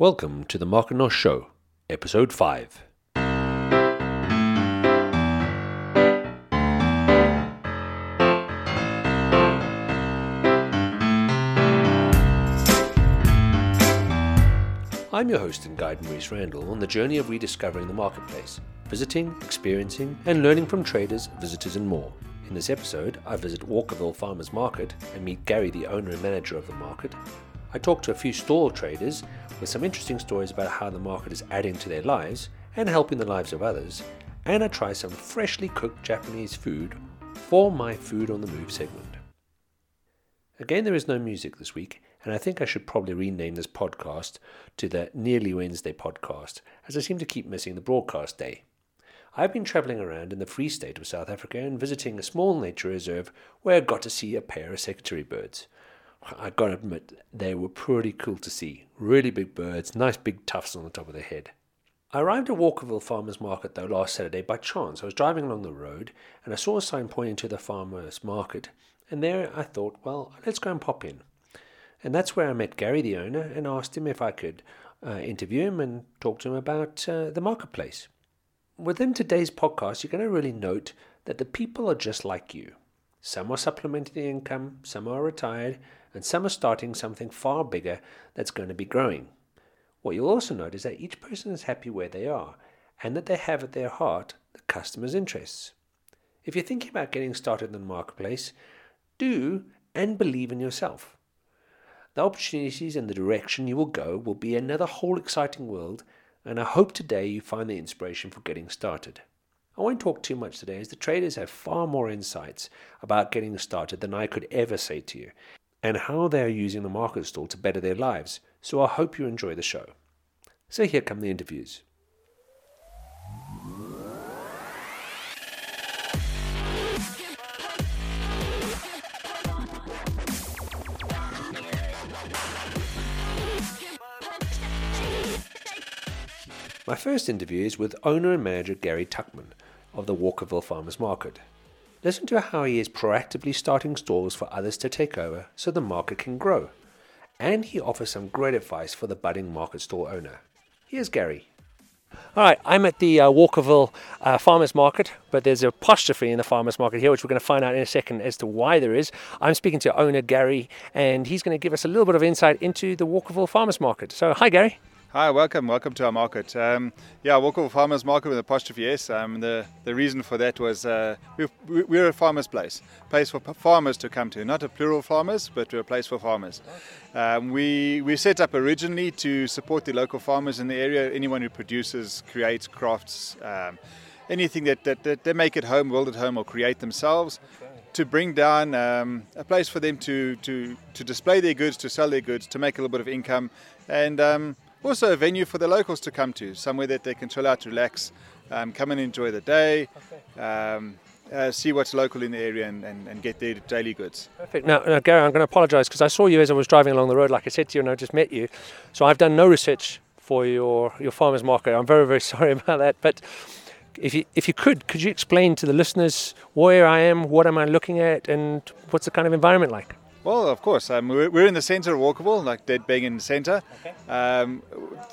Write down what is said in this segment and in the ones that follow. Welcome to the Market Nosh Show, Episode 5. I'm your host and guide Maurice Randall on the journey of rediscovering the marketplace, visiting, experiencing, and learning from traders, visitors, and more. In this episode, I visit Walkerville Farmers Market and meet Gary, the owner and manager of the market. I talk to a few stall traders with some interesting stories about how the market is adding to their lives and helping the lives of others, and I try some freshly cooked Japanese food for my Food on the Move segment. Again, there is no music this week, and I think I should probably rename this podcast to the Nearly Wednesday podcast, as I seem to keep missing the broadcast day. I've been travelling around in the Free State of South Africa and visiting a small nature reserve where I got to see a pair of secretary birds. I gotta admit, they were pretty cool to see. Really big birds, nice big tufts on the top of their head. I arrived at Walkerville Farmers Market though last Saturday by chance. I was driving along the road and I saw a sign pointing to the farmers market, and there I thought, well, let's go and pop in. And that's where I met Gary, the owner, and asked him if I could interview him and talk to him about the marketplace. Within today's podcast, you're going to really note that the people are just like you. Some are supplementing their income, some are retired, and some are starting something far bigger that's going to be growing. What you'll also note is that each person is happy where they are, and that they have at their heart the customer's interests. If you're thinking about getting started in the marketplace, do and believe in yourself. The opportunities and the direction you will go will be another whole exciting world, and I hope today you find the inspiration for getting started. I won't talk too much today as the traders have far more insights about getting started than I could ever say to you, and how they are using the market stall to better their lives, so I hope you enjoy the show. So here come the interviews. My first interview is with owner and manager Gary Tuckman of the Walkerville Farmers Market. Listen to how he is proactively starting stalls for others to take over so the market can grow. And he offers some great advice for the budding market stall owner. Here's Gary. All right, I'm at the Walkerville Farmers Market, but there's an apostrophe in the Farmers Market here, which we're going to find out in a second as to why there is. I'm speaking to owner Gary, and he's going to give us a little bit of insight into the Walkerville Farmers Market. So, hi Gary. Hi, welcome to our market. Walkerville Farmers Market with apostrophe S. The reason for that was we're a farmer's place for farmers to come to. Not a plural farmers, but we're a place for farmers. We set up originally to support the local farmers in the area, anyone who produces, creates, crafts, anything that they make at home, build at home, or create themselves. To bring down a place for them to display their goods, to sell their goods, to make a little bit of income, and also a venue for the locals to come to, somewhere that they can chill out, relax, come and enjoy the day, see what's local in the area and get their daily goods. Perfect. Now, Gary, I'm going to apologise because I saw you as I was driving along the road, like I said to you, and I just met you. So I've done no research for your farmers market. I'm very, very sorry about that. But if you could you explain to the listeners where I am, what am I looking at, and what's the kind of environment like? Well, of course. We're in the centre of Walkerville, like dead bang in the centre. Okay.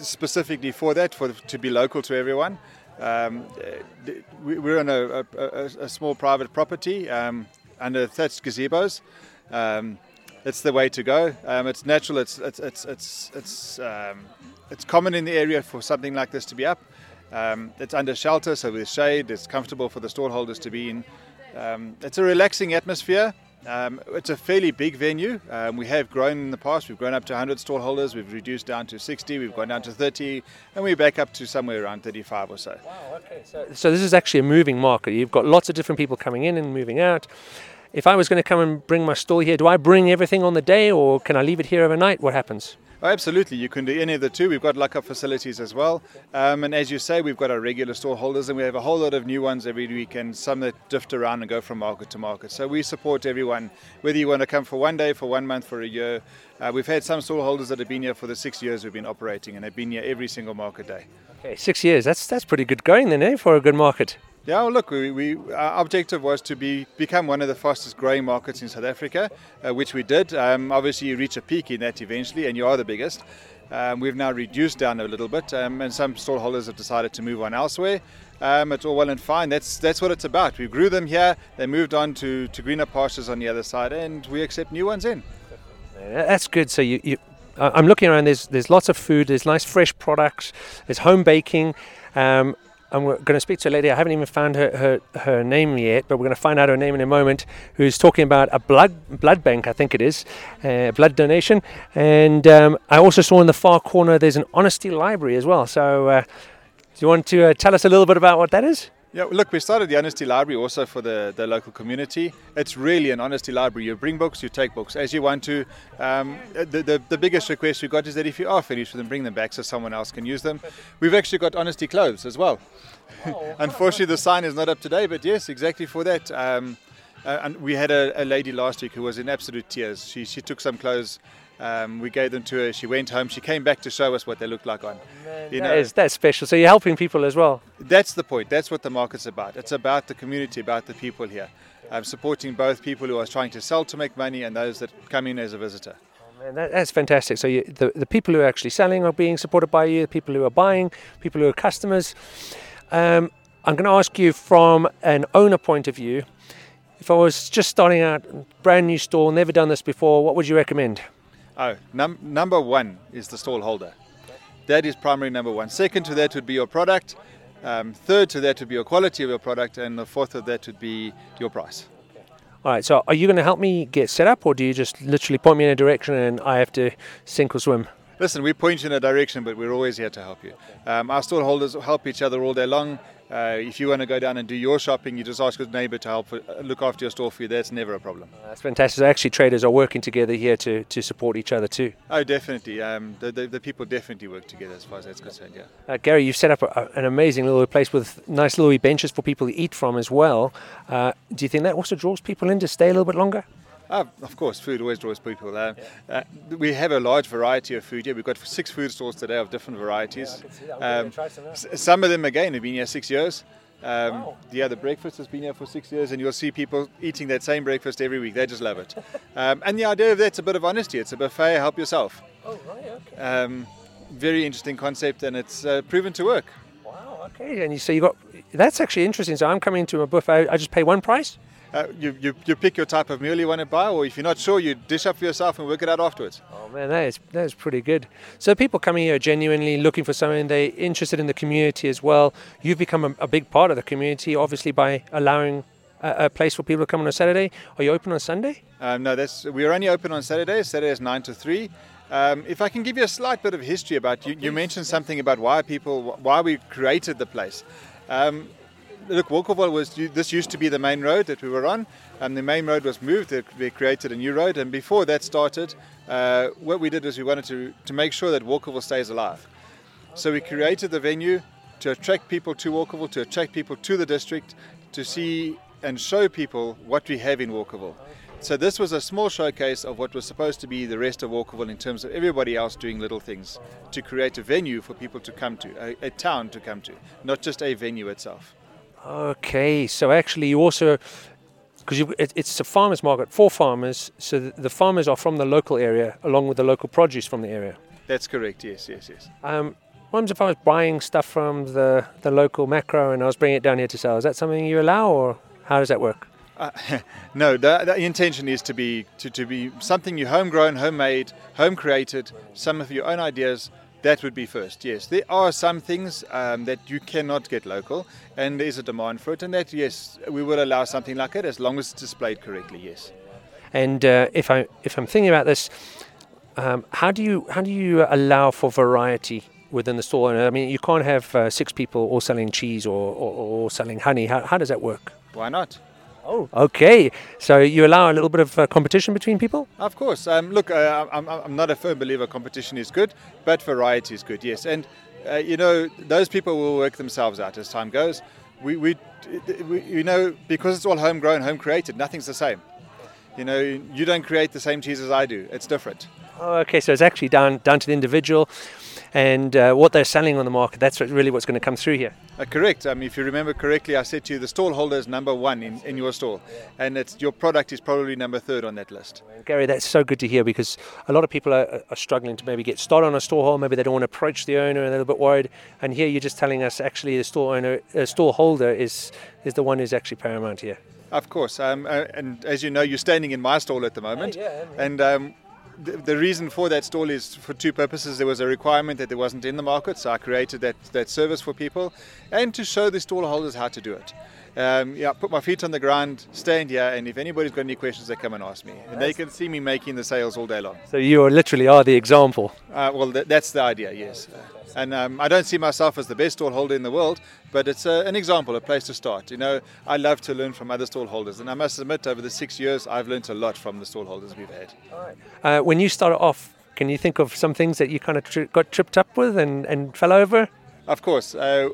Specifically for that, to be local to everyone. We're on a small private property under thatched gazebos. That's the way to go. It's natural. It's common in the area for something like this to be up. It's under shelter, so with shade, it's comfortable for the stallholders to be in. It's a relaxing atmosphere. It's a fairly big venue. We have grown in the past. We've grown up to 100 stallholders. We've reduced down to 60. We've gone down to 30, and we're back up to somewhere around 35 or so. Wow. Okay. So this is actually a moving market. You've got lots of different people coming in and moving out. If I was going to come and bring my stall here, do I bring everything on the day, or can I leave it here overnight? What happens? Oh, absolutely. You can do any of the two. We've got lock-up facilities as well. And as you say, we've got our regular stallholders, and we have a whole lot of new ones every week and some that drift around and go from market to market. So we support everyone, whether you want to come for one day, for 1 month, for a year. We've had some stallholders that have been here for the 6 years we've been operating, and have been here every single market day. Okay, 6 years. That's pretty good going then, for a good market. Yeah, well, look, our objective was to become one of the fastest growing markets in South Africa, which we did. Obviously, you reach a peak in that eventually, and you are the biggest. We've now reduced down a little bit, and some stallholders have decided to move on elsewhere. It's all well and fine. That's what it's about. We grew them here, they moved on to greener pastures on the other side, and we accept new ones in. That's good. So I'm looking around, there's lots of food, there's nice fresh products, there's home baking. I'm going to speak to a lady, I haven't even found her name yet, but we're going to find out her name in a moment, who's talking about a blood bank, I think it is, blood donation. And I also saw in the far corner there's an honesty library as well. So do you want to tell us a little bit about what that is? Yeah, look, we started the Honesty Library also for the local community. It's really an honesty library. You bring books, you take books as you want to. The biggest request we got is that if you are finished with them, bring them back so someone else can use them. We've actually got honesty clothes as well. Oh. Unfortunately, the sign is not up to date, but yes, exactly for that. And we had a lady last week who was in absolute tears. She took some clothes. We gave them to her. She went home. She came back to show us what they looked like on. That's special. So you're helping people as well. That's the point. That's what the market's about. It's about the community, about the people here. I'm supporting both people who are trying to sell to make money and those that come in as a visitor. Man, that's fantastic. So the people who are actually selling are being supported by you. The people who are buying, people who are customers. I'm going to ask you from an owner point of view. If I was just starting out, brand new store, never done this before, what would you recommend? Oh, number one is the stallholder. That is primary number one. Second to that would be your product. Third to that would be your quality of your product. And the fourth of that would be your price. All right, so are you going to help me get set up, or do you just literally point me in a direction and I have to sink or swim? Listen, we point you in a direction, but we're always here to help you. Our stallholders help each other all day long. If you want to go down and do your shopping, you just ask your neighbour to help look after your store for you. That's never a problem. That's fantastic. Actually, traders are working together here to support each other too. Oh, definitely. The people definitely work together as far as that's concerned, yeah. Gary, you've set up an amazing little place with nice little benches for people to eat from as well. Do you think that also draws people in to stay a little bit longer? Of course, food always draws people. We have a large variety of food here. We've got 6 food stalls today of different varieties. Some of them, again, have been here 6 years. Wow. The breakfast has been here for 6 years, and you'll see people eating that same breakfast every week. They just love it. And the idea of that's a bit of honesty. It's a buffet, help yourself. Oh, right, okay. Very interesting concept, and it's proven to work. Wow, okay. And so that's actually interesting. So I'm coming into a buffet, I just pay one price? You pick your type of meal you want to buy, or if you're not sure, you dish up for yourself and work it out afterwards. Oh man, that is pretty good. So people coming here are genuinely looking for something. They're interested in the community as well. You've become a big part of the community, obviously, by allowing a place for people to come on a Saturday. Are you open on Sunday? No, we're only open on Saturday. Saturday is 9 to 3. If I can give you a slight bit of history about you mentioned something about why we created the place. Look, Walkerville this used to be the main road that we were on, and the main road was moved. We created a new road, and before that started, what we did was we wanted to make sure that Walkerville stays alive. So we created the venue to attract people to Walkerville, to attract people to the district, to see and show people what we have in Walkerville. So this was a small showcase of what was supposed to be the rest of Walkerville in terms of everybody else doing little things to create a venue for people to come to, a town to come to, not just a venue itself. Okay, so actually you also, because it's a farmers market for farmers, so the farmers are from the local area along with the local produce from the area. That's correct, yes. What happens if I was buying stuff from the local macro and I was bringing it down here to sell? Is that something you allow, or how does that work? No, the intention is to be something you homegrown, homemade, home created, some of your own ideas. That would be first, yes. There are some things that you cannot get local, and there is a demand for it, and that, yes, we will allow something like it as long as it's displayed correctly, yes. And if I'm thinking about this, how do you allow for variety within the store? I mean, you can't have 6 people all selling cheese or selling honey. How does that work? Why not? Oh, okay. So you allow a little bit of competition between people? Of course. Look, I'm not a firm believer competition is good, but variety is good, yes. And, those people will work themselves out as time goes. We because it's all homegrown, home created, nothing's the same. You don't create the same cheese as I do. It's different. Oh, okay. So it's actually down to the individual. and what they're selling on the market. That's really what's going to come through here. Correct. If you remember correctly, I said to you the stallholder is number one in your store, and it's your product is probably number third on that list. And Gary, that's so good to hear, because a lot of people are struggling to maybe get started on a stallholder. Maybe they don't want to approach the owner and they're a little bit worried. And here you're just telling us actually the stallholder is the one who's actually paramount here. Of course, and as you know, you're standing in my stall at the moment, and the reason for that stall is for two purposes. There was a requirement that there wasn't in the market, so I created that service for people, and to show the stall holders how to do it. Put my feet on the ground, stand here, and if anybody's got any questions, they come and ask me, and they can see me making the sales all day long. So you literally are the example. That's the idea, yes. And I don't see myself as the best stall holder in the world, but it's an example, a place to start. I love to learn from other stall holders, and I must admit, over the 6 years, I've learned a lot from the stall holders we've had. All right. When you started off, can you think of some things that you kind of got tripped up with and fell over? Of course. I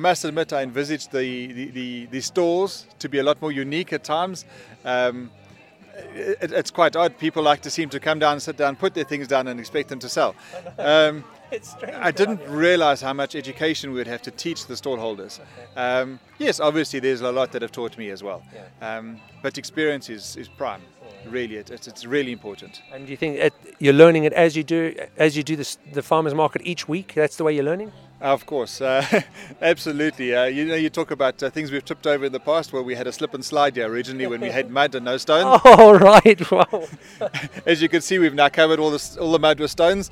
must admit, I envisaged the stalls to be a lot more unique at times. It's quite odd. People like to seem to come down, sit down, put their things down and expect them to sell. I didn't realize how much education we would have to teach the stallholders. Yes, obviously there's a lot that have taught me as well. But experience is prime. Really, it's really important. And do you think you're learning it as you do the farmers market each week? That's the way you're learning? Of course, absolutely. You talk about things we've tripped over in the past. Well, we had a slip and slide here originally when we had mud and no stones. Oh, right. Wow. As you can see, we've now covered all the mud with stones.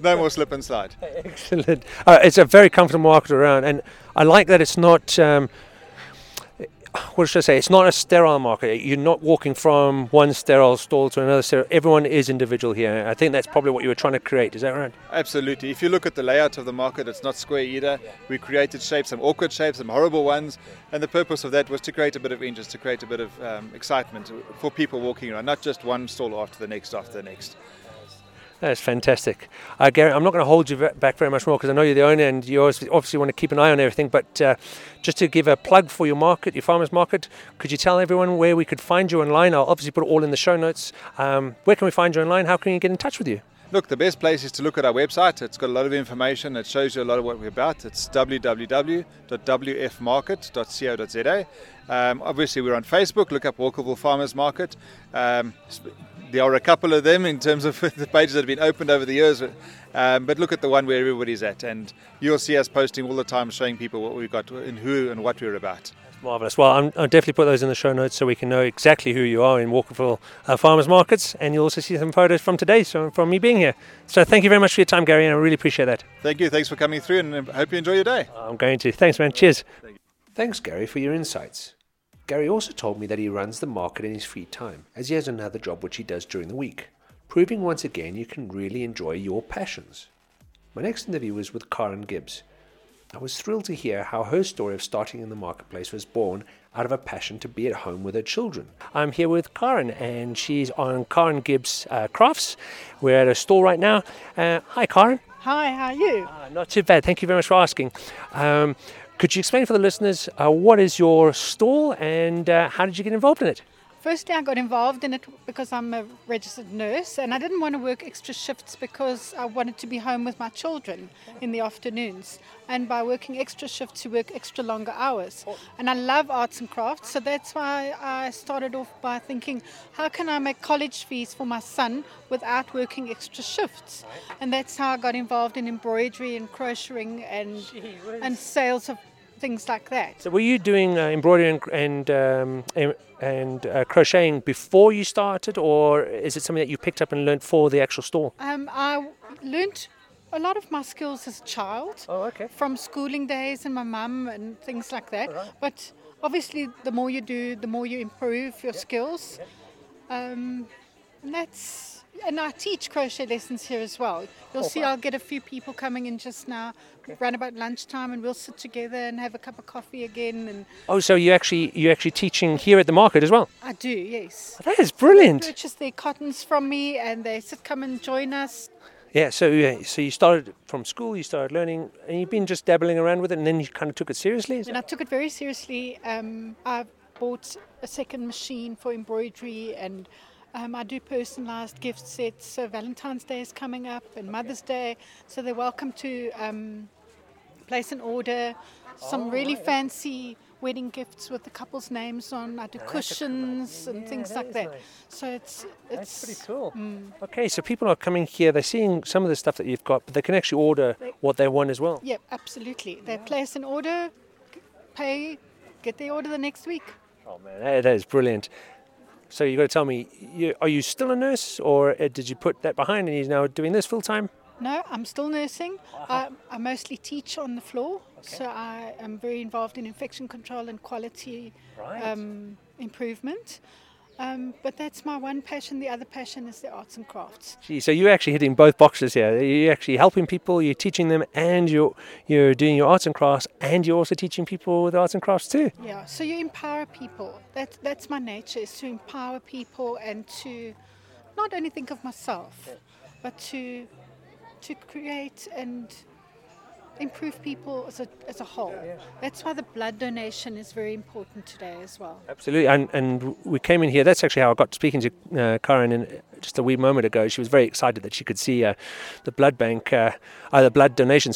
No more slip and slide. Excellent. It's a very comfortable market around, and I like that it's not... what should I say? It's not a sterile market. You're not walking from one sterile stall to another sterile. Everyone is individual here. I think that's probably what you were trying to create. Is that right? Absolutely. If you look at the layout of the market, it's not square either. We created shapes, some awkward shapes, some horrible ones. And the purpose of that was to create a bit of interest, to create a bit of excitement for people walking around, not just one stall after the next. That's fantastic. Gary, I'm not going to hold you back very much more, because I know you're the owner and you obviously want to keep an eye on everything, but just to give a plug for your market, your farmers market, could you tell everyone where we could find you online? I'll obviously put it all in the show notes. Where can we find you online? How can you get in touch with you? Look, the best place is to look at our website. It's got a lot of information. It shows you a lot of what we're about. It's www.wfmarket.co.za. Obviously, we're on Facebook. Look up Walkerville Farmers Market. There are a couple of them in terms of the pages that have been opened over the years, but look at the one where everybody's at, and you'll see us posting all the time, showing people what we've got and who and what we're about. Marvellous. Well, I'll definitely put those in the show notes so we can know exactly who you are in Walkerville Farmers Markets, and you'll also see some photos from today, so from me being here. So thank you very much for your time, Gary, and I really appreciate that. Thank you. Thanks for coming through, and I hope you enjoy your day. I'm going to. Thanks, man. Cheers. Thanks, Gary, for your insights. Gary also told me that he runs the market in his free time, as he has another job which he does during the week, proving once again you can really enjoy your passions. My next interview was with Karen Gibbs. I was thrilled to hear how her story of starting in the marketplace was born out of a passion to be at home with her children. I'm here with Karen, and she's on Karen Gibbs Crafts. We're at a store right now. Hi, Karen. Hi, how are you? Not too bad. Thank you very much for asking. Could you explain for the listeners what is your stall and how did you get involved in it? Firstly, I got involved in it because I'm a registered nurse and I didn't want to work extra shifts because I wanted to be home with my children in the afternoons. And by working extra shifts, you work extra longer hours. And I love arts and crafts, so that's why I started off by thinking, how can I make college fees for my son without working extra shifts? And that's how I got involved in embroidery and crocheting and sales of things like that. So were you doing embroidery and crocheting before you started, or is it something that you picked up and learned for the actual store? I learned a lot of my skills as a child from schooling days and my mum and things like that. Right. But obviously the more you do, the more you improve your skills. And I teach crochet lessons here as well. You'll see I'll get a few people coming in just now, around about lunchtime, and we'll sit together and have a cup of coffee again. And so you're actually teaching here at the market as well? I do, yes. That is brilliant. They purchase their cottons from me and they come and join us. Yeah, so you started from school, you started learning, and you've been just dabbling around with it, and then you kind of took it seriously? And I took it very seriously. I bought a second machine for embroidery and I do personalised gift sets, so Valentine's Day is coming up and Mother's Day, so they're welcome to place an order. Some really fancy wedding gifts with the couple's names on. I do cushions and things like that. Nice. So it's pretty cool. Okay, so people are coming here, they're seeing some of the stuff that you've got, but they can actually order what they want as well. Yep, absolutely. They place an order, pay, get their order the next week. Oh man, that is brilliant. So you've got to tell me, are you still a nurse, or did you put that behind and you're now doing this full time? No, I'm still nursing. I mostly teach on the floor, so I am very involved in infection control and quality improvement. But that's my one passion. The other passion is the arts and crafts. Gee, so you're actually hitting both boxes here. You're actually helping people, you're teaching them, and you're doing your arts and crafts, and you're also teaching people with arts and crafts too. Yeah, so you empower people. That's my nature, is to empower people and to not only think of myself, but to create and improve people as a whole. Yeah. That's why the blood donation is very important today as well. Absolutely, and we came in here, that's actually how I got speaking to Karen in just a wee moment ago. She was very excited that she could see the blood bank, the blood donation,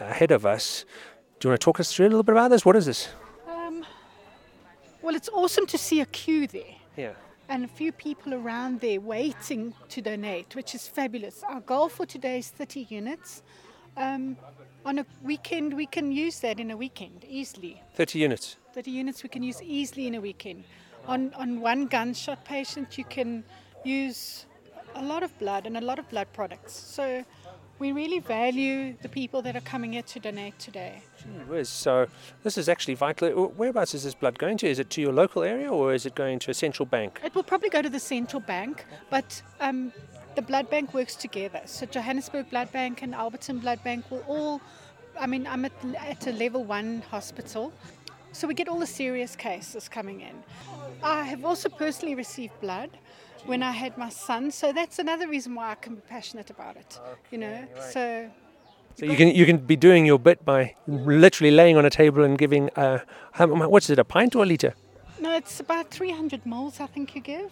ahead of us. Do you want to talk us through a little bit about this? What is this? Well, it's awesome to see a queue there. Yeah. And a few people around there waiting to donate, which is fabulous. Our goal for today is 30 units. On a weekend, we can use that in a weekend easily. 30 units? 30 units we can use easily in a weekend. On one gunshot patient, you can use a lot of blood and a lot of blood products. So we really value the people that are coming here to donate today. So this is actually vital. Whereabouts is this blood going to? Is it to your local area, or is it going to a central bank? It will probably go to the central bank, but the blood bank works together. So Johannesburg Blood Bank and Alberton Blood Bank will all, I'm at a level 1 hospital, so we get all the serious cases coming in. I have also personally received blood when I had my son, so that's another reason why I can be passionate about it, So you can be doing your bit by literally laying on a table and giving, what's it, a pint or a litre? No, it's about 300 mils I think you give.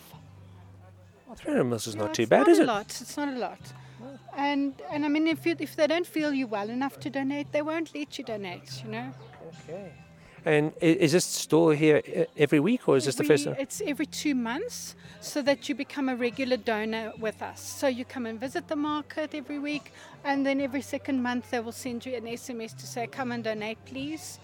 300 mils is not too bad, is it? It's not a lot. And if they don't feel you well enough to donate, they won't let you donate, Okay. And is this store here every week, or is this the first time? It's every 2 months, so that you become a regular donor with us. So you come and visit the market every week, and then every second month they will send you an SMS to say, come and donate, please.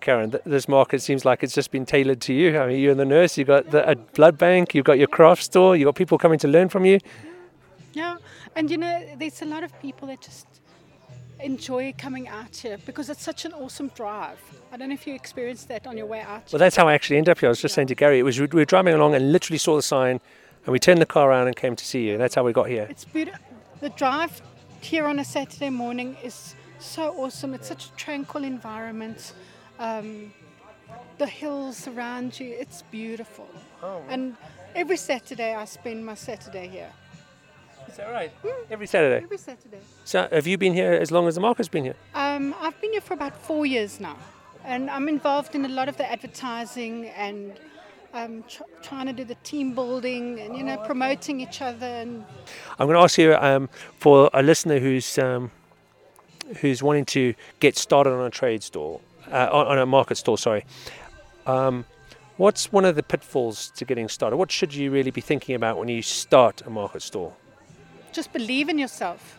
Karen, this market seems like it's just been tailored to you. You're the nurse, you've got a blood bank, you've got your craft store, you've got people coming to learn from you. Yeah, and there's a lot of people that just enjoy coming out here because it's such an awesome drive. I don't know if you experienced that on your way out. Well, that's how I actually ended up here. I was just saying to Gary, we were driving along and literally saw the sign, and we turned the car around and came to see you. That's how we got here. It's beautiful. The drive here on a Saturday morning is so awesome. It's such a tranquil environment. The hills around you, it's beautiful. And every Saturday I spend my Saturday here. Is that right? Every Saturday? Every Saturday. So have you been here as long as the market's been here? I've been here for about 4 years now, and I'm involved in a lot of the advertising and trying to do the team building and promoting each other. And I'm going to ask you for a listener who's wanting to get started on a trade store. On a market store, what's one of the pitfalls to getting started? What should you really be thinking about when you start a market store? Just believe in yourself.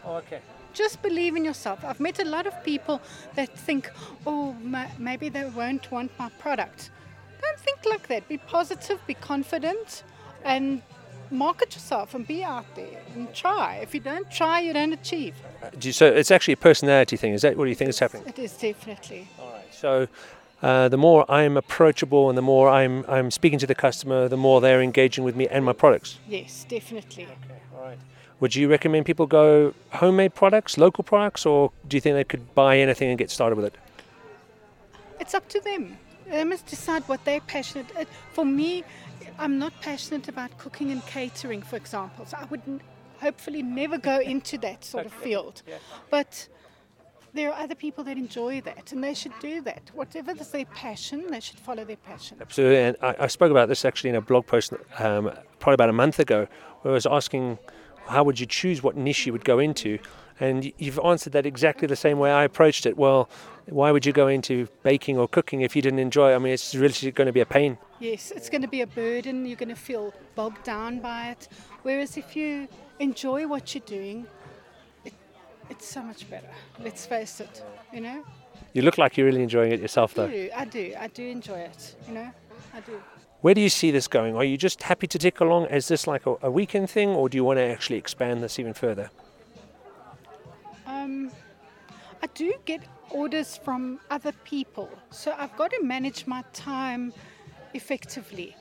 Just believe in yourself. I've met a lot of people that think, maybe they won't want my product. Don't think like that. Be positive, be confident, and market yourself and be out there and try. If you don't try, you don't achieve. So it's actually a personality thing. Is that what you think is happening? It is, definitely. All right. So the more I'm approachable and the more I'm speaking to the customer, the more they're engaging with me and my products. Yes, definitely. Okay. All right. Would you recommend people go homemade products, local products, or do you think they could buy anything and get started with it? It's up to them. They must decide what they're passionate about. For me, I'm not passionate about cooking and catering, for example. So I would hopefully never go into that sort of field. Yeah. But there are other people that enjoy that, and they should do that. Whatever is their passion, they should follow their passion. Absolutely, and I spoke about this actually in a blog post probably about a month ago, where I was asking how would you choose what niche you would go into, and you've answered that exactly the same way I approached it. Well, why would you go into baking or cooking if you didn't enjoy it? I mean, it's really going to be a pain. Yes, it's going to be a burden. You're going to feel bogged down by it. Whereas if you enjoy what you're doing, it's so much better. Let's face it, you know. You look like you're really enjoying it yourself, though. I do enjoy it, you know. I do. Where do you see this going? Are you just happy to tick along? Is this like a weekend thing, or do you want to actually expand this even further? I do get orders from other people, so I've got to manage my time effectively.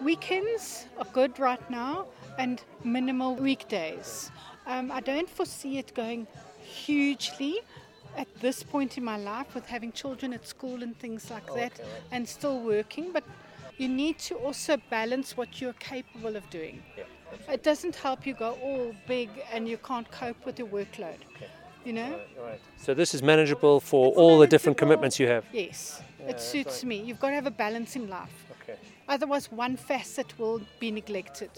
Weekends are good right now, and minimal weekdays. I don't foresee it going hugely at this point in my life with having children at school and things like that, and still working, but you need to also balance what you're capable of doing. It doesn't help you go all big and you can't cope with your workload, you know. So this is manageable for all the different commitments you have? Yes, it suits me. You've got to have a balance in life. Otherwise, one facet will be neglected.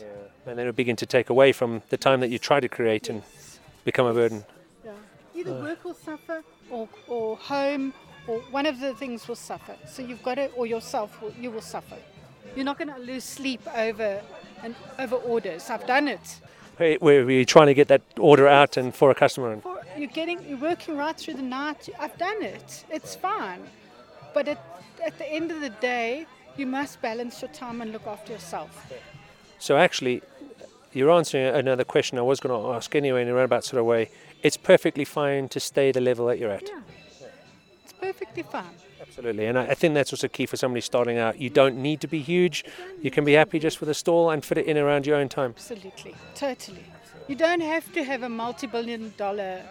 And then it'll begin to take away from the time that you try to create and become a burden. Either work will suffer, or home, or one of the things will suffer. So you've got to, or yourself, you will suffer. You're not going to lose sleep over orders. I've done it. We're trying to get that order out and for a customer. You're working right through the night. I've done it. It's fine. But at the end of the day, you must balance your time and look after yourself. So actually, you're answering another question I was going to ask anyway in a roundabout sort of way. It's perfectly fine to stay the level that you're at. Yeah, it's perfectly fine. Absolutely, and I think that's also key for somebody starting out. You don't need to be huge. You can be happy just with a stall and fit it in around your own time. Absolutely, totally. You don't have to have a multi-billion-dollar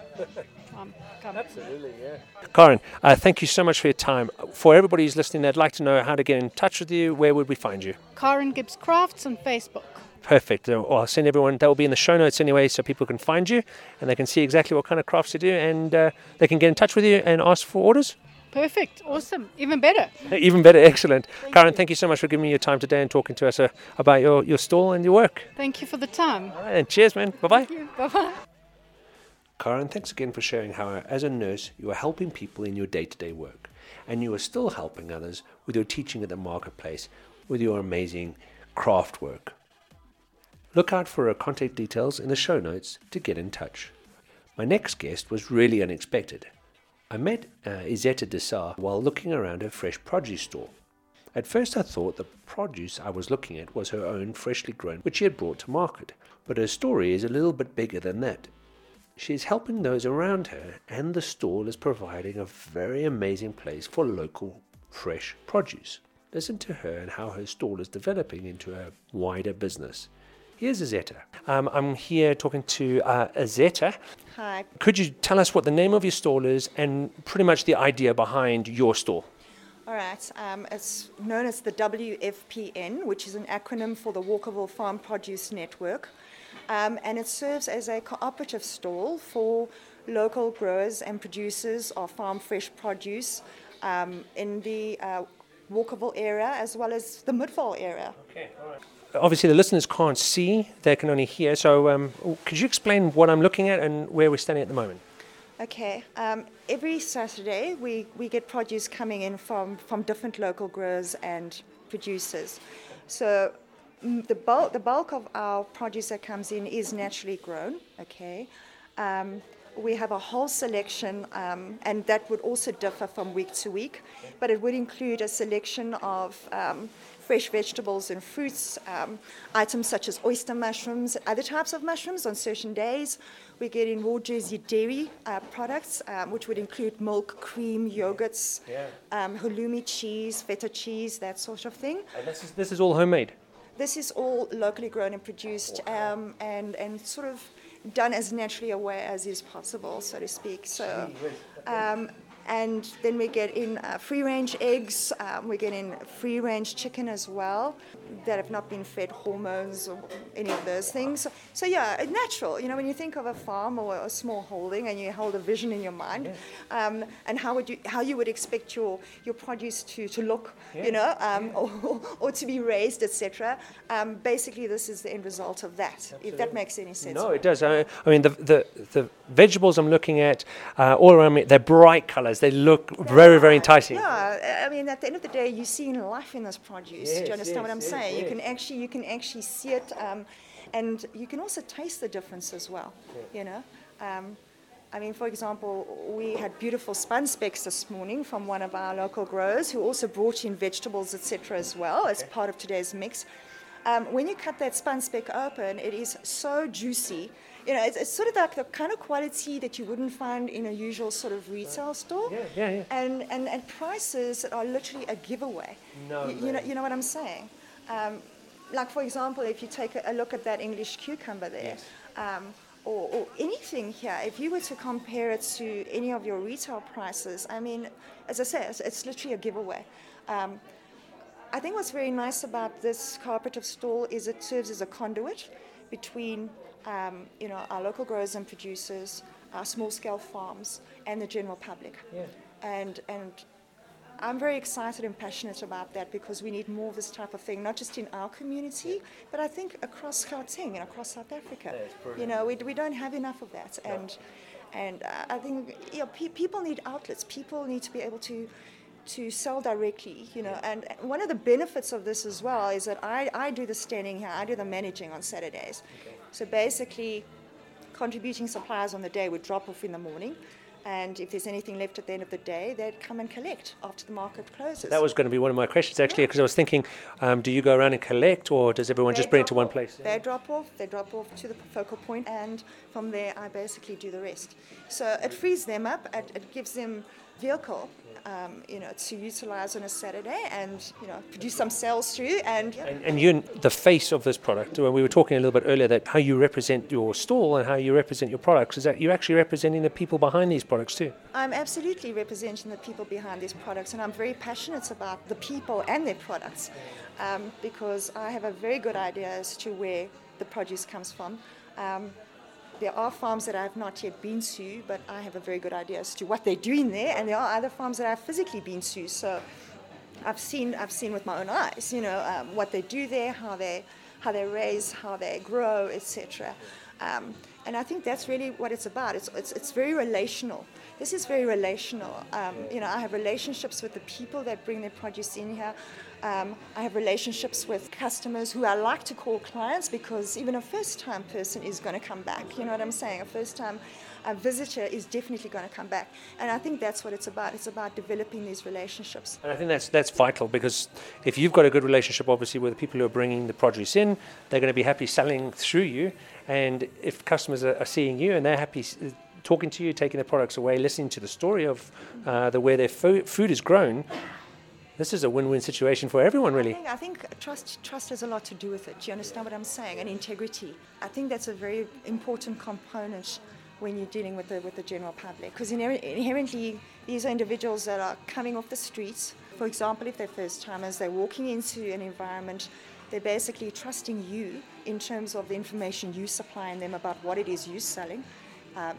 company. Absolutely, yeah. Karen, thank you so much for your time. For everybody who's listening, they'd like to know how to get in touch with you. Where would we find you? Karen Gibbs Crafts on Facebook. Perfect. I'll send everyone. That will be in the show notes anyway, so people can find you and they can see exactly what kind of crafts you do, and they can get in touch with you and ask for orders. Perfect. Awesome. Even better. Even better. Excellent. Karen, thank you so much for giving me your time today and talking to us about your stall and your work. Thank you for the time. All right, and cheers, man. Bye-bye. Thank you. Bye-bye. Karen, thanks again for sharing how, as a nurse, you are helping people in your day-to-day work, and you are still helping others with your teaching at the marketplace with your amazing craft work. Look out for her contact details in the show notes to get in touch. My next guest was really unexpected. I met Izetta Dessart while looking around her fresh produce store. At first I thought the produce I was looking at was her own freshly grown, which she had brought to market, but her story is a little bit bigger than that. She is helping those around her, and the stall is providing a very amazing place for local fresh produce. Listen to her and how her stall is developing into a wider business. Here's Izetta. I'm here talking to Izetta. Hi. Could you tell us what the name of your stall is and pretty much the idea behind your stall? All right. It's known as the WFPN, which is an acronym for the Walkerville Farm Produce Network. And it serves as a cooperative stall for local growers and producers of farm fresh produce in the Walkerville area as well as the Midvale area. Okay, all right. Obviously, the listeners can't see, they can only hear. So could you explain what I'm looking at and where we're standing at the moment? Okay. Every Saturday, we get produce coming in from different local growers and producers. So the bulk of our produce that comes in is naturally grown. Okay. We have a whole selection, and that would also differ from week to week, but it would include a selection of fresh vegetables and fruits, items such as oyster mushrooms, other types of mushrooms on certain days. We get in raw Jersey dairy products, which would include milk, cream, yogurts, halloumi cheese, feta cheese, that sort of thing. And this is all homemade? This is all locally grown and produced, and sort of done as naturally a way as is possible, so to speak. So And then we get in free-range eggs, we get in free-range chicken as well that have not been fed hormones or any of those things. So yeah, natural. You know, when you think of a farm or a small holding and you hold a vision in your mind, yeah. And how you would expect your produce to look, yeah. you know, yeah. or to be raised, etc. Basically, this is the end result of that. Absolutely. If that makes any sense. No, it does. I mean, the vegetables I'm looking at all around me, they're bright colours. They look very, very enticing. Yeah, I mean, at the end of the day, you see life in this produce. Yes, do you understand what I'm saying? Yes. You can actually see it, and you can also taste the difference as well. Yeah. You know, I mean, for example, we had beautiful spun specks this morning from one of our local growers who also brought in vegetables, etc., as well as part of today's mix. When you cut that spun speck open, it is so juicy. You know, it's sort of like the kind of quality that you wouldn't find in a usual sort of retail store. Yeah, yeah, yeah. And prices that are literally a giveaway. No. You know what I'm saying? Like, for example, if you take a look at that English cucumber there, yes. Or anything here, if you were to compare it to any of your retail prices, I mean, as I say, it's literally a giveaway. I think what's very nice about this cooperative stall is it serves as a conduit between you know, our local growers and producers, our small-scale farms, and the general public. Yeah. And I'm very excited and passionate about that because we need more of this type of thing, not just in our community, but I think across Gauteng and across South Africa. You know, we don't have enough of that. And I think, you know, people need outlets. People need to be able to sell directly, you know, and one of the benefits of this as well is that I do the standing here, I do the managing on Saturdays. Okay. So basically, contributing suppliers on the day would drop off in the morning, and if there's anything left at the end of the day, they'd come and collect after the market closes. That was going to be one of my questions, actually, because I was thinking, do you go around and collect, or does everyone just bring it to one place? They drop off to the focal point, and from there, I basically do the rest. So it frees them up, it gives them vehicle, you know, to utilize on a Saturday and, you know, produce some sales through. And you're the face of this product. When we were talking a little bit earlier that how you represent your stall and how you represent your products, is that you're actually representing the people behind these products too? I'm absolutely representing the people behind these products, and I'm very passionate about the people and their products because I have a very good idea as to where the produce comes from. There are farms that I have not yet been to, but I have a very good idea as to what they're doing there, and there are other farms that I've physically been to. So I've seen with my own eyes, you know, what they do there, how they raise, how they grow, etc. And I think that's really what it's about. It's very relational. This is very relational. You know, I have relationships with the people that bring their produce in here. I have relationships with customers who I like to call clients because even a first-time person is going to come back. You know what I'm saying? A first-time visitor is definitely going to come back. And I think that's what it's about. It's about developing these relationships. And I think that's vital because if you've got a good relationship, obviously, with the people who are bringing the produce in, they're going to be happy selling through you. And if customers are seeing you and they're happy talking to you, taking their products away, listening to the story of where their food is grown, this is a win-win situation for everyone, really. I think trust has a lot to do with it. Do you understand what I'm saying? And integrity. I think that's a very important component when you're dealing with the general public, because inherently these are individuals that are coming off the streets. For example, if they're first-timers, they're walking into an environment. They're basically trusting you in terms of the information you supplying them about what it is you're selling,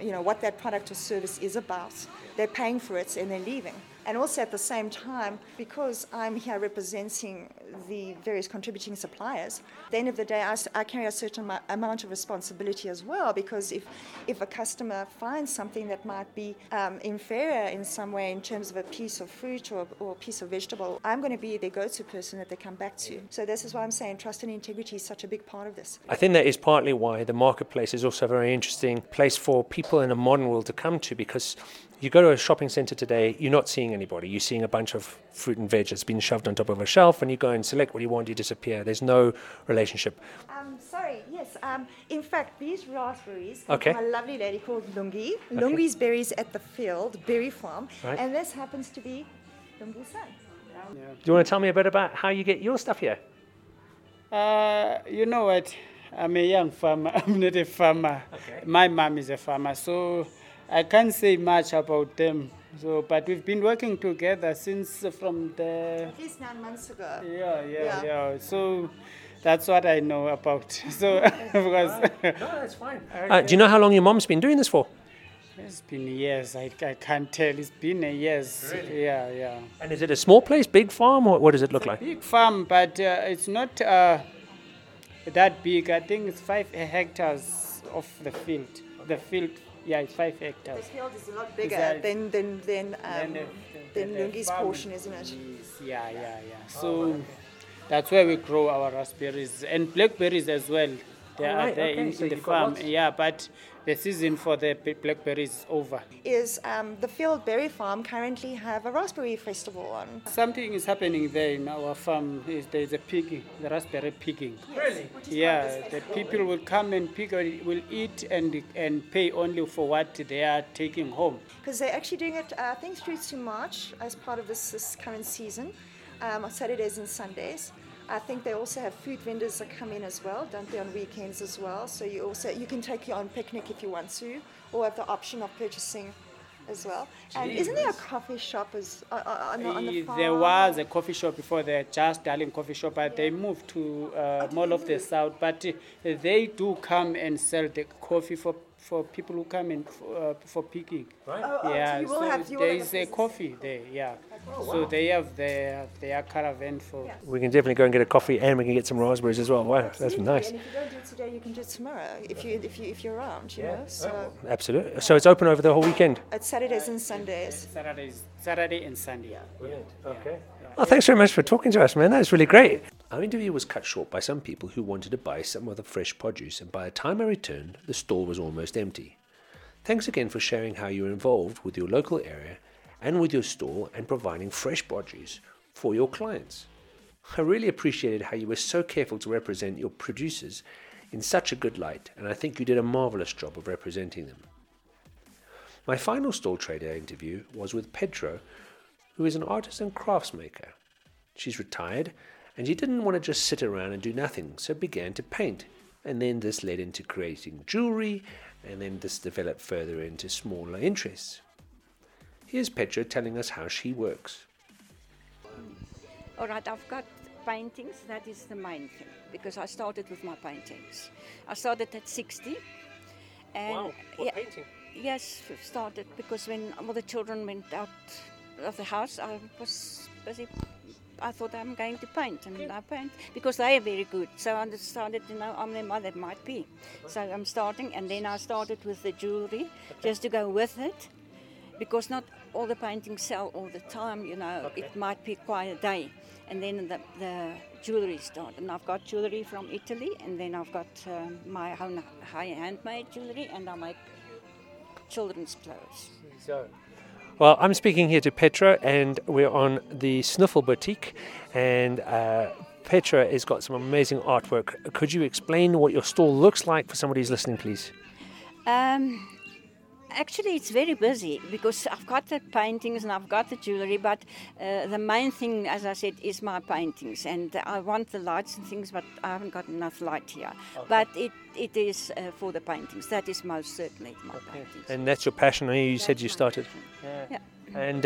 you know, what that product or service is about. They're paying for it and they're leaving. And also at the same time, because I'm here representing the various contributing suppliers, at the end of the day, I carry a certain amount of responsibility as well, because if a customer finds something that might be inferior in some way in terms of a piece of fruit or a piece of vegetable, I'm going to be their go-to person that they come back to. So this is why I'm saying trust and integrity is such a big part of this. I think that is partly why the marketplace is also a very interesting place for people in a modern world to come to, because you go to a shopping centre today, you're not seeing anybody. You're seeing a bunch of fruit and veg that's been shoved on top of a shelf, and you go and select what you want, you disappear. There's no relationship. In fact, these raspberries from a lovely lady called Lungi's berries at the field, berry farm, right. And this happens to be Lungi's son. Yeah. Do you want to tell me a bit about how you get your stuff here? You know what? I'm a young farmer. I'm not a farmer. Okay. My mum is a farmer, so I can't say much about them. So, but we've been working together since from the... At least 9 months ago. Yeah. So that's what I know about. So, of course. No, that's fine. Okay. Do you know how long your mom's been doing this for? It's been years. I can't tell. It's been years. Really? Yeah. And is it a small place, big farm, or what does it look like? Big farm, but it's not that big. I think it's 5 hectares of the field. Okay. The field, yeah, it's 5 hectares. The field is a lot bigger than Lungi's portion, isn't it? Yeah. So that's where we grow our raspberries and blackberries as well. They are in the farm, but the season for the blackberries is over. Is the Field Berry Farm currently have a raspberry festival on? Something is happening there in our farm. There's a picking, the raspberry picking. Yes. Really? Yeah, the people will come and pick, will eat and pay only for what they are taking home. Because they're actually doing it, I think, through to March as part of this current season, on Saturdays and Sundays. I think they also have food vendors that come in as well, don't they, on weekends as well. So you can take your own picnic if you want to, or have the option of purchasing as well. And isn't there a coffee shop on the farm? There was a coffee shop before, the Just Darling coffee shop, but they moved to Mall of the South. But they do come and sell the coffee for people who come in for picking. Right. There is a coffee there, So they have their caravan for... Yeah. We can definitely go and get a coffee and we can get some raspberries as well. Wow, absolutely. That's nice. And if you don't do it today, you can do it tomorrow if you're around, you know. So. Absolutely. Yeah. So it's open over the whole weekend? It's Saturdays and Sundays. Saturday and Sunday. Yeah. Brilliant. Okay. Yeah. Well, thanks very much for talking to us, man. That's really great. Our interview was cut short by some people who wanted to buy some of the fresh produce, and by the time I returned, the stall was almost empty. Thanks again for sharing how you're involved with your local area and with your stall and providing fresh produce for your clients. I really appreciated how you were so careful to represent your producers in such a good light, and I think you did a marvelous job of representing them. My final stall trader interview was with Petra, who is an artist and craftsmaker. She's retired, and she didn't want to just sit around and do nothing, so began to paint. And then this led into creating jewelry, and then this developed further into smaller interests. Here's Petra telling us how she works. All right, I've got paintings. That is the main thing, because I started with my paintings. I started at 60. And wow, painting? Yes, started because when all the children went out of the house, I was busy. I thought I'm going to paint, and I paint because they are very good. So I decided, I'm their mother, it might be. So I'm starting, and then I started with the jewelry just to go with it, because not all the paintings sell all the time, It might be quite a day. And then the jewelry started, and I've got jewelry from Italy, and then I've got my own handmade jewelry, and I make children's clothes. So. Well, I'm speaking here to Petra, and we're on the Snuffle Boutique, and Petra has got some amazing artwork. Could you explain what your stall looks like for somebody who's listening, please? Actually, it's very busy because I've got the paintings and I've got the jewelry, but the main thing, as I said, is my paintings, and I want the lights and things, but I haven't got enough light here. Okay. But it is for the paintings. That is most certainly my paintings. And that's your passion. You said you started. Yeah. And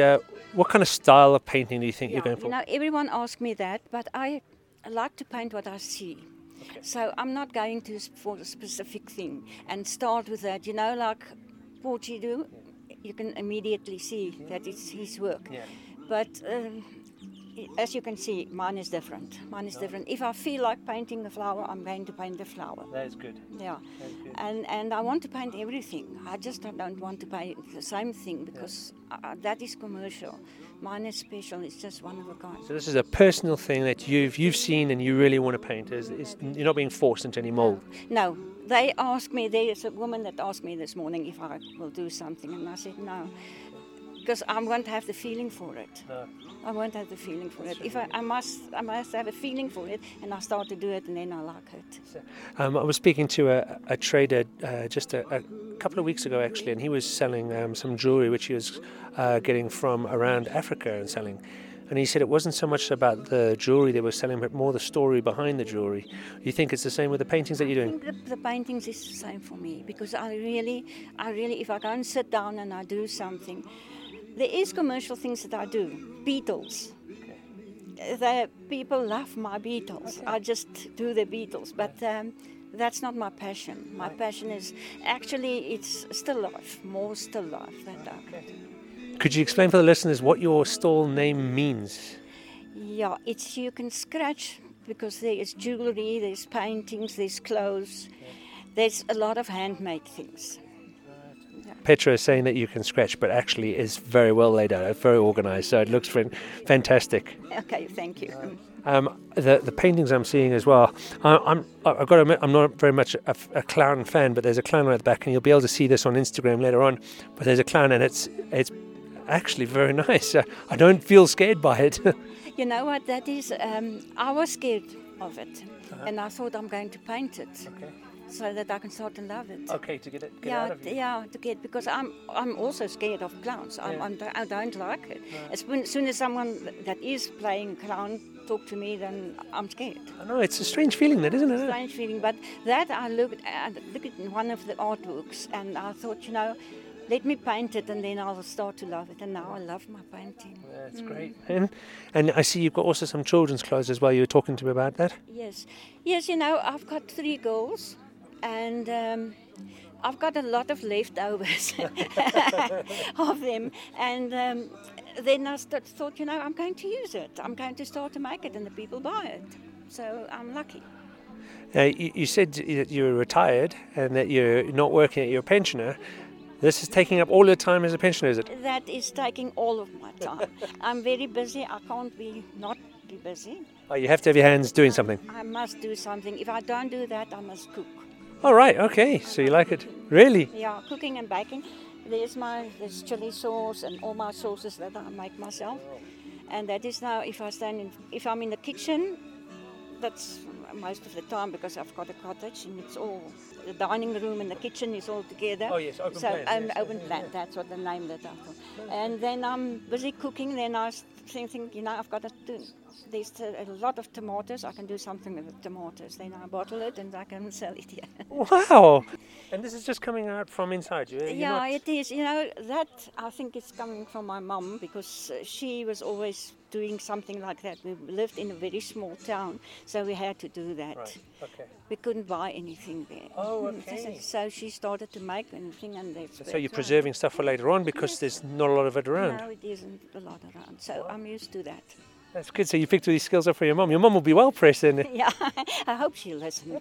what kind of style of painting do you think you're going for? Everyone asks me that, but I like to paint what I see. Okay. So I'm not going to for a specific thing and start with that. What you do, you can immediately see that it's his work. Yeah. But as you can see, mine is different. If I feel like painting the flower, I'm going to paint the flower. That is good. Yeah. That is good. And I want to paint everything. I just don't want to paint the same thing because that is commercial. Mine is special. It's just one of a kind. So this is a personal thing that you've seen and you really want to paint. You're not being forced into any mold. No. They asked me, there's a woman that asked me this morning if I will do something, and I said no, because I won't have the feeling for it. No. I won't have the feeling for it. If I must have a feeling for it, and I start to do it, and then I like it. I was speaking to a trader just a couple of weeks ago, actually, and he was selling some jewelry which he was getting from around Africa and selling. And he said it wasn't so much about the jewelry they were selling, but more the story behind the jewelry. You think it's the same with the paintings that you're doing? I think the paintings is the same for me because I really, if I go and sit down and I do something, There is commercial things that I do. Beetles. Okay. The people love my beetles. Okay. I just do the beetles, but that's not my passion. My passion is actually it's still life, more still life than that. Okay. Could you explain for the listeners what your stall name means? Yeah, it's you can scratch because there is jewelry, there's paintings, there's clothes, there's a lot of handmade things. Yeah. Petra is saying that you can scratch, but actually is very well laid out, very organized, so it looks fantastic. Okay, thank you. The paintings I'm seeing as well, I've got to admit, I'm not very much a clown fan, but there's a clown right at the back, and you'll be able to see this on Instagram later on, but there's a clown, and it's actually very nice. I don't feel scared by it. You know what, that is, I was scared of it, and I thought I'm going to paint it. Okay. So that I can start to love it. Okay, to get out of you. Yeah, to get, because I'm also scared of clowns. I don't like it. No. As soon as someone that is playing clown talk to me, then I'm scared. I know, it's a strange feeling that, isn't it? It's a strange feeling, but that I looked at one of the artworks and I thought, you know, let me paint it and then I'll start to love it. And now I love my painting. That's great. And I see you've got also some children's clothes as well. You were talking to me about that? Yes. Yes, you know, I've got 3 girls. And I've got a lot of leftovers of them. And then I thought, you know, I'm going to use it. I'm going to start to make it and the people buy it. So I'm lucky. You said that you're retired and that you're not working, that you're a pensioner. This is taking up all your time as a pensioner, is it? That is taking all of my time. I'm very busy. I can't be not be busy. Oh, you have to have your hands doing something. I must do something. If I don't do that, I must cook. All right, okay. So you like it. Really? Yeah, cooking and baking. There's chili sauce and all my sauces that I make myself. And that is now if I'm in the kitchen, that's most of the time because I've got a cottage and it's all the dining room and the kitchen is all together. Oh yes, open plan. So open plan. Yeah. That's what the name that I thought. And then I'm busy cooking. Then I think, you know, I've got to do. There's a lot of tomatoes. I can do something with the tomatoes. Then I bottle it and I can sell it here. Wow! And this is just coming out from inside you. Yeah, it is. You know that I think it's coming from my mum because she was always doing something like that. We lived in a very small town, so we had to do that. Right. Okay. We couldn't buy anything there. Oh, okay. So she started to make anything, and that's so you're preserving stuff for later on because there's not a lot of it around. No, it isn't a lot around. So I'm used to that. That's good. So you picked all these skills up for your mum. Your mum will be well pressed then. Yeah, I hope she'll listen.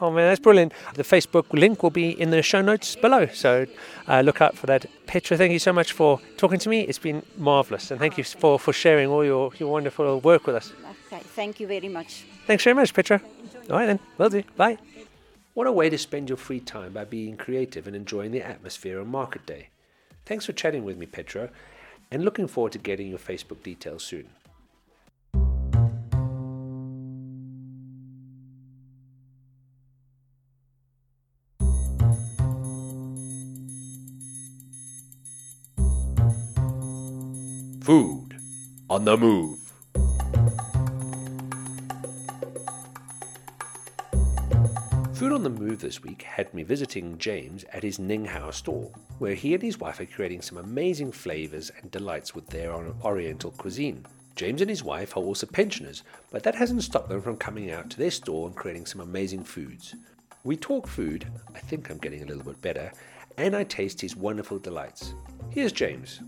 Oh man, that's brilliant. The Facebook link will be in the show notes below. So look out for that. Petra, thank you so much for talking to me. It's been marvellous. And thank you for sharing all your wonderful work with us. Okay, thank you very much. Thanks very much, Petra. All right then, will do. Bye. What a way to spend your free time by being creative and enjoying the atmosphere on market day. Thanks for chatting with me, Petra. And looking forward to getting your Facebook details soon. Food on the move. Food on the Move this week had me visiting James at his Nǐ hǎo stall, where he and his wife are creating some amazing flavours and delights with their oriental cuisine. James and his wife are also pensioners, but that hasn't stopped them from coming out to their store and creating some amazing foods. We talk food, I think I'm getting a little bit better, and I taste his wonderful delights. Here's James.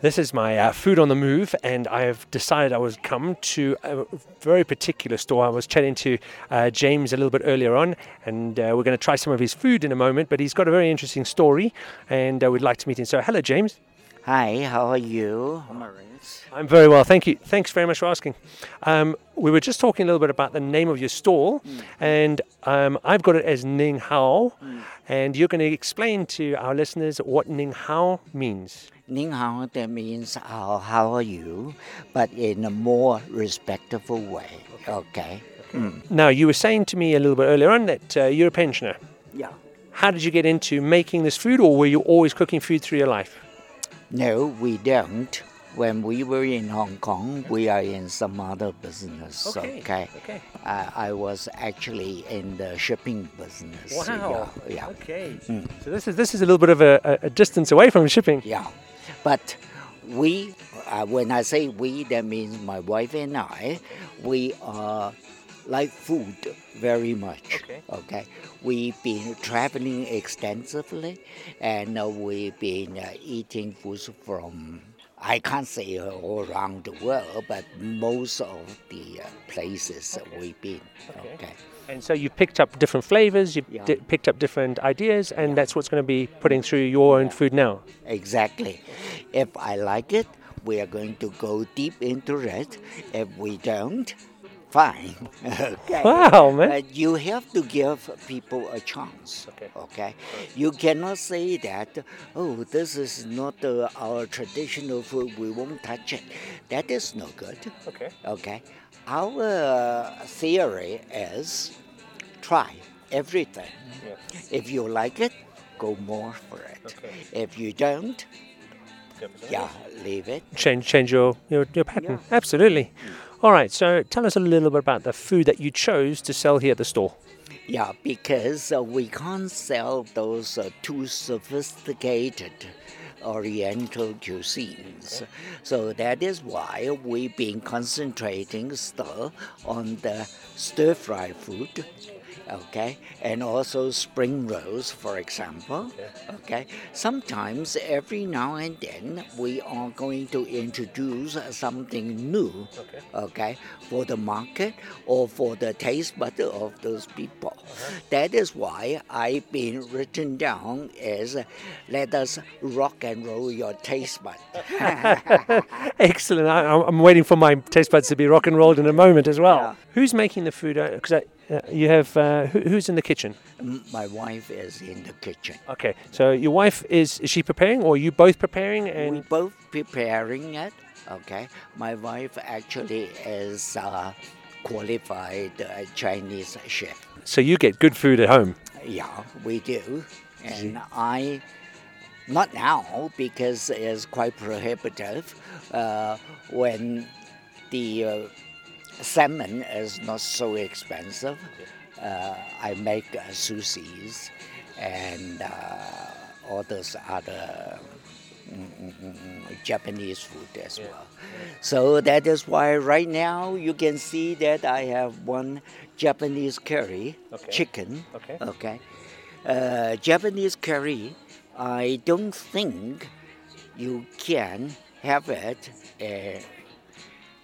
This is my Food on the Move, and I've decided I would come to a very particular store. I was chatting to James a little bit earlier on, and we're going to try some of his food in a moment, but he's got a very interesting story, and we'd like to meet him. So, hello, James. Hi, how are you? I'm very well, thank you. Thanks very much for asking. We were just talking a little bit about the name of your stall, and I've got it as Nǐ hǎo, and you're going to explain to our listeners what Nǐ hǎo means. Nǐ hǎo, that means how are you, but in a more respectful way. Okay. Now, you were saying to me a little bit earlier on that you're a pensioner. Yeah. How did you get into making this food, or were you always cooking food through your life? No, we don't. When we were in Hong Kong, we are in some other business. Okay. I was actually in the shipping business. Wow. Yeah. Okay. So this is a little bit of a distance away from shipping. Yeah. But we, when I say we, that means my wife and I, we like food very much. Okay. We've been traveling extensively, and we've been eating foods from, I can't say all around the world, but most of the places we've been. Okay. And so you've picked up different flavors, you've picked up different ideas, and that's what's going to be putting through your own food now. Exactly. If I like it, we are going to go deep into it. If we don't, fine. Okay. Wow, man. You have to give people a chance. Okay. You cannot say that, oh, this is not our traditional food, we won't touch it. That is no good. Okay. Our theory is try everything. Yes. If you like it, go more for it. If you don't, leave it. Change your pattern. Yeah. Absolutely. All right, so tell us a little bit about the food that you chose to sell here at the store. Yeah, because we can't sell those too sophisticated Oriental cuisines. So that is why we've been concentrating still on the stir-fried food, and also spring rolls, for example, Sometimes, every now and then, we are going to introduce something new, for the market or for the taste bud of those people. That is why I've been written down as, let us rock and roll your taste bud. Excellent. I'm waiting for my taste buds to be rock and rolled in a moment as well. Yeah. Who's making the food? Because you have who's in the kitchen? My wife is in the kitchen. Okay, so your wife is she preparing, or are you both preparing? And we're both preparing it. Okay, my wife actually is qualified Chinese chef. So you get good food at home. Yeah, we do, and I. Not now, because it's quite prohibitive. When the salmon is not so expensive, I make sushis and all those other Japanese food as well. So that is why right now you can see that I have one Japanese curry, chicken. Japanese curry, I don't think you can have it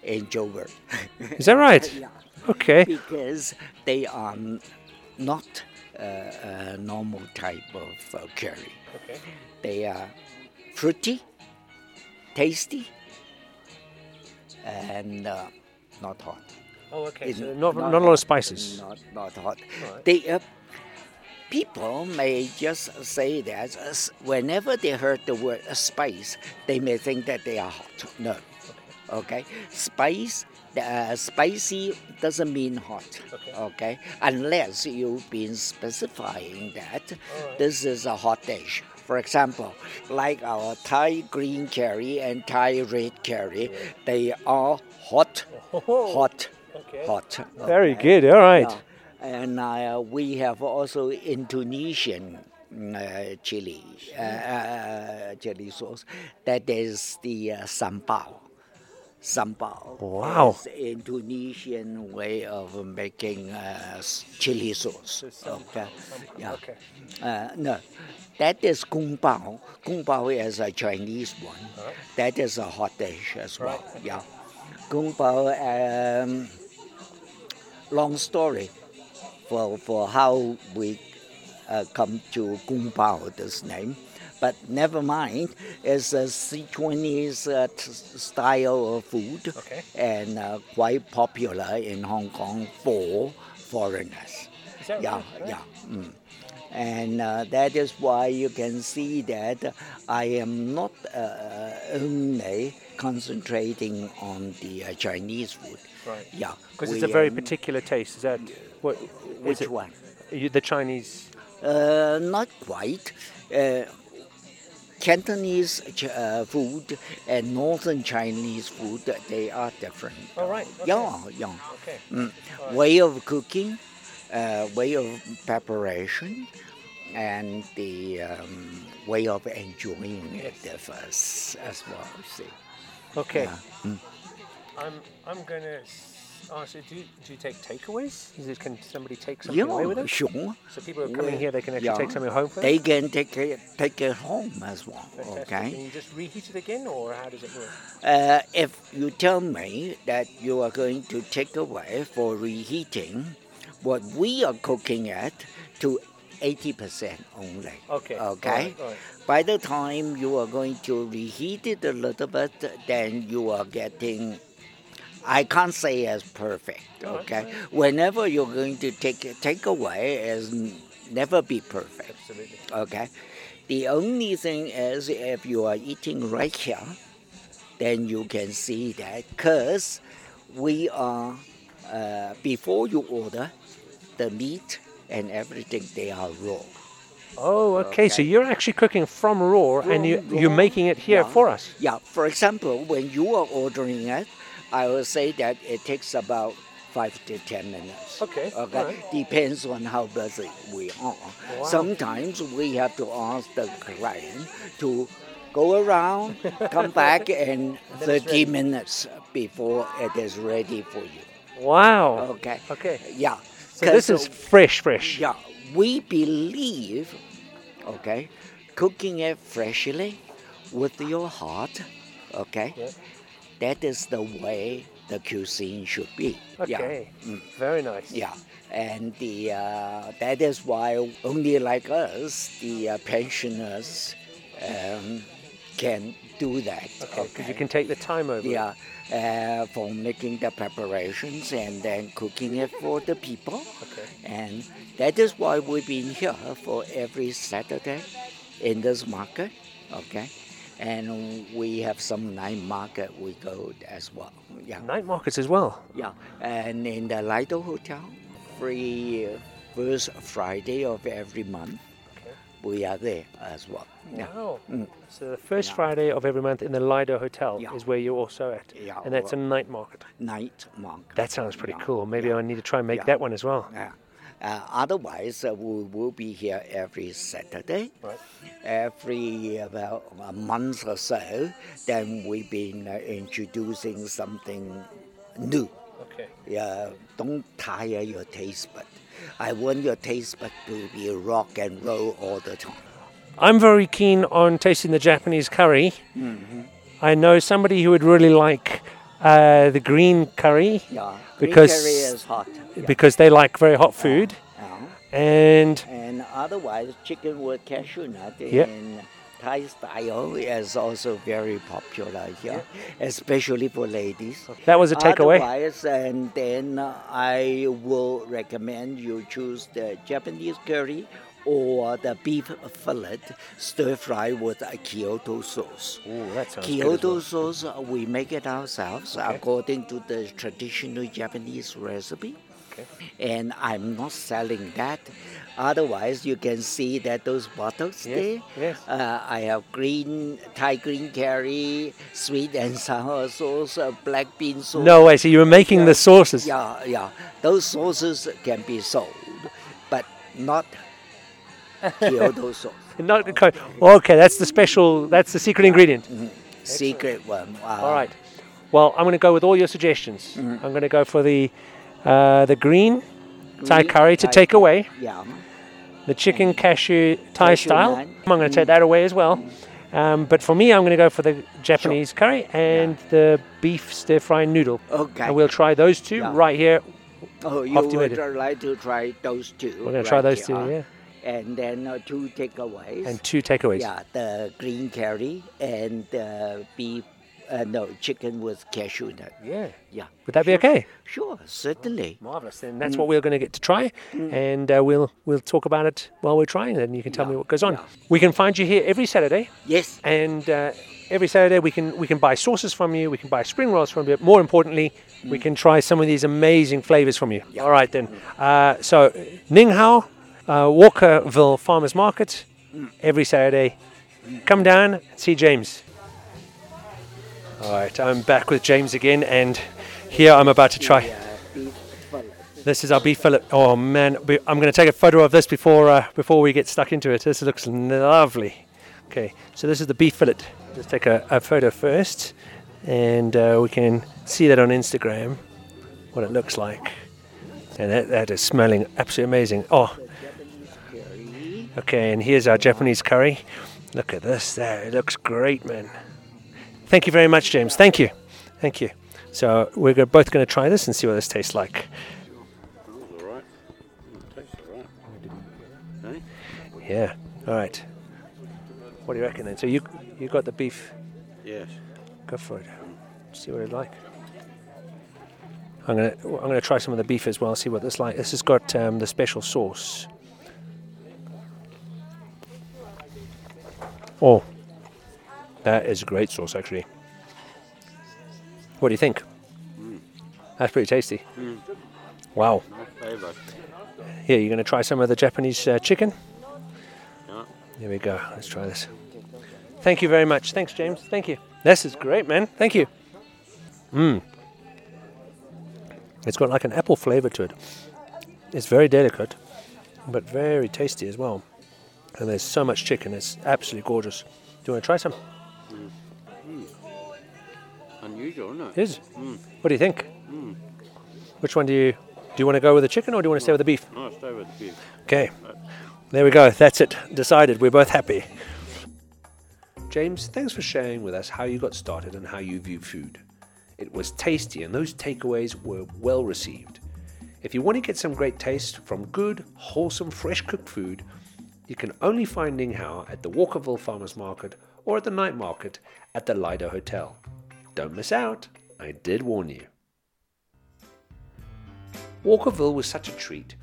in Joburg. Is that right? Yeah. Okay. Because they are not a normal type of curry. Okay. They are fruity, tasty, and not hot. Oh, okay. So not a lot of spices. Not hot. Right. They people may just say that whenever they heard the word spice, they may think that they are hot. No. Okay? Spicy doesn't mean hot. Okay? Unless you've been specifying that this is a hot dish. For example, like our Thai green curry and Thai red curry, they are hot. Okay. Very good. All right. Yeah. And we have also Indonesian chili sauce. That is the sambal. Sambal. Wow. It's Indonesian way of making chili sauce. Okay. Yeah. No, that is kung pao. Kung pao is a Chinese one. Right. That is a hot dish as well. Right. Yeah. Kung pao. Long story. For how we come to Kung Pao, this name. But never mind, it's a Sichuanese style of food and quite popular in Hong Kong for foreigners. Is that right? Yeah. Mm. And that is why you can see that I am not only concentrating on the Chinese food. Right. Yeah. Because it's a very particular taste. Is that what? Which one? The Chinese? Not quite. Cantonese food and northern Chinese food, they are different. All right. Okay. Yeah. Okay. Mm. Right. Way of cooking, way of preparation, and the way of enjoying it differs as well. See. Okay. Yeah. I'm going to ask you, do you take takeaways? Can somebody take something away with them? Sure. So people who are coming here, they can actually take something home with them? They can take it home as well. Fantastic. Okay. Can you just reheat it again, or how does it work? If you tell me that you are going to take away for reheating, what we are cooking it to 80% only. Okay. Okay. All right. By the time you are going to reheat it a little bit, then you are getting, I can't say as perfect. Okay. Right. Whenever you're going to take away, is never be perfect. Absolutely. Okay. The only thing is if you are eating right here, then you can see that because we are before you order the meat and everything, they are raw. Oh, okay. So you're actually cooking from raw and you're making it here for us. Yeah. For example, when you are ordering it, I will say that it takes about 5 to 10 minutes. Okay. Right. Depends on how busy we are. Wow. Sometimes we have to ask the client to go around, come back in 30 minutes before it is ready for you. Wow. Okay. Yeah. So this is fresh. Yeah, we believe, cooking it freshly with your heart, that is the way the cuisine should be. Okay, very nice. Yeah, and the that is why only like us, the pensioners, can do that. Okay, because you can take the time over. Yeah. For making the preparations and then cooking it for the people. Okay. And that is why we've been here for every Saturday in this market, And we have some night market we go as well. Yeah. Night markets as well? Yeah. And in the Lido Hotel, first Friday of every month. We are there as well. Wow. Yeah. So the first Friday of every month in the Lido Hotel is where you're also at. Yeah. And that's a night market. Night market. That sounds pretty cool. Maybe I need to try and make that one as well. Yeah. Otherwise, we will be here every Saturday. Right. Every about a month or so, then we've been introducing something new. Okay. Yeah. Don't tire your taste bud. I want your taste bud to be rock and roll all the time. I'm very keen on tasting the Japanese curry. Mm-hmm. I know somebody who would really like the green curry. Yeah, green curry is hot. Yeah. Because they like very hot food. And otherwise, chicken with cashew nut in Thai style is also very popular here, especially for ladies. That was a takeaway. Otherwise, and then I will recommend you choose the Japanese curry or the beef fillet stir fry with a Kyoto sauce. Oh, that sounds Kyoto good as well. Sauce, we make it ourselves according to the traditional Japanese recipe. And I'm not selling that. Otherwise, you can see that those bottles there. Yes. I have Thai green curry, sweet and sour sauce, black bean sauce. No way, so you were making the sauces. Yeah. Those sauces can be sold, but not Kyoto sauce. Okay, that's the special, that's the secret ingredient. Mm-hmm. Secret one. Wow. All right. Well, I'm going to go with all your suggestions. Mm-hmm. I'm going to go for the green Thai curry to take away. Yeah. The chicken cashew Thai style. I'm going to take that away as well. But for me, I'm going to go for the Japanese curry and the beef stir-fry noodle. Okay. And we'll try those two right here. Oh, you would like to try those two. We're going to try those two, And then two takeaways. Yeah, the green curry and the beef. No, chicken with cashew nut. Yeah. Would that be okay? Sure, certainly. Marvelous. Then that's what we're going to get to try, and we'll talk about it while we're trying it, and you can tell me what goes on. Yeah. We can find you here every Saturday. Yes. And every Saturday we can buy sauces from you, we can buy spring rolls from you, but more importantly, we can try some of these amazing flavors from you. Yeah. All right, then. So, Nǐ hǎo, Walkerville Farmers Market, every Saturday. Come down and see James. All right, I'm back with James again, and here I'm about to try. This is our beef fillet. Oh man, I'm going to take a photo of this before we get stuck into it. This looks lovely. Okay, so this is the beef fillet. Let's take a photo first, and we can see that on Instagram, what it looks like. And that is smelling absolutely amazing. Oh, okay, and here's our Japanese curry. Look at this there. It looks great, man. Thank you very much, James. Thank you. Thank you. So we're both going to try this and see what this tastes like. Yeah. All right. What do you reckon then? So you got the beef? Yes. Go for it. See what it's like. I'm gonna try some of the beef as well. See what this like. This has got the special sauce. Oh, that is great sauce actually. What do you think? Mm. That's pretty tasty. Mm. Wow. Here, you're gonna try some of the Japanese chicken. There we go. Let's try this. Thank you very much. Thanks, James. Thank you. This is great, man. Thank you. Mmm. It's got like an apple flavor to it. It's very delicate, but very tasty as well. And there's so much chicken. It's absolutely gorgeous. Do you want to try some? Mm. Mm. Unusual, isn't it? It is. Mm. What do you think? Mm. Which one do you want to go with the chicken or do you want to stay with the beef? No, stay with the beef. Okay. There we go, that's it, decided, we're both happy. James, thanks for sharing with us how you got started and how you view food. It was tasty and those takeaways were well received. If you want to get some great taste from good, wholesome, fresh cooked food, you can only find Nǐ hǎo at the Walkerville Farmers Market or at the night market at the Lido Hotel. Don't miss out, I did warn you. Walkerville was such a treat.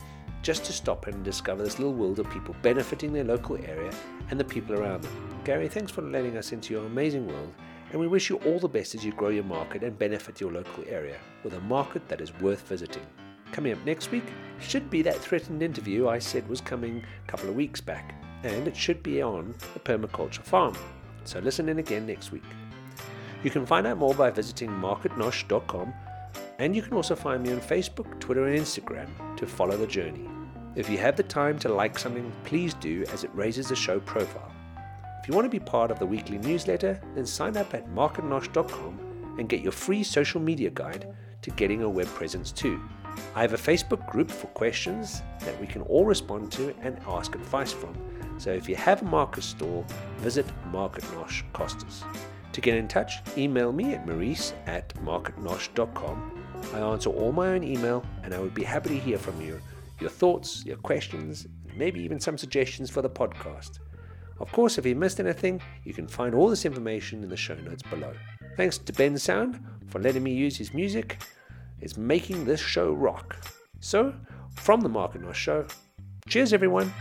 Just to stop in and discover this little world of people benefiting their local area and the people around them. Gary, thanks for letting us into your amazing world, and we wish you all the best as you grow your market and benefit your local area with a market that is worth visiting. Coming up next week should be that threatened interview I said was coming a couple of weeks back, and it should be on the permaculture farm. So listen in again next week. You can find out more by visiting marketnosh.com, and you can also find me on Facebook, Twitter and Instagram to follow the journey. If you have the time to like something, please do, as it raises the show profile. If you want to be part of the weekly newsletter, then sign up at marketnosh.com and get your free social media guide to getting a web presence too. I have a Facebook group for questions that we can all respond to and ask advice from. So if you have a market store, visit Marketnosh Costas. To get in touch, email me at maurice@marketnosh.com. I answer all my own email and I would be happy to hear from you. Your thoughts, your questions, and maybe even some suggestions for the podcast. Of course, if you missed anything, you can find all this information in the show notes below. Thanks to Ben Sound for letting me use his music. It's making this show rock. So, from the Market Nosh Show, cheers everyone!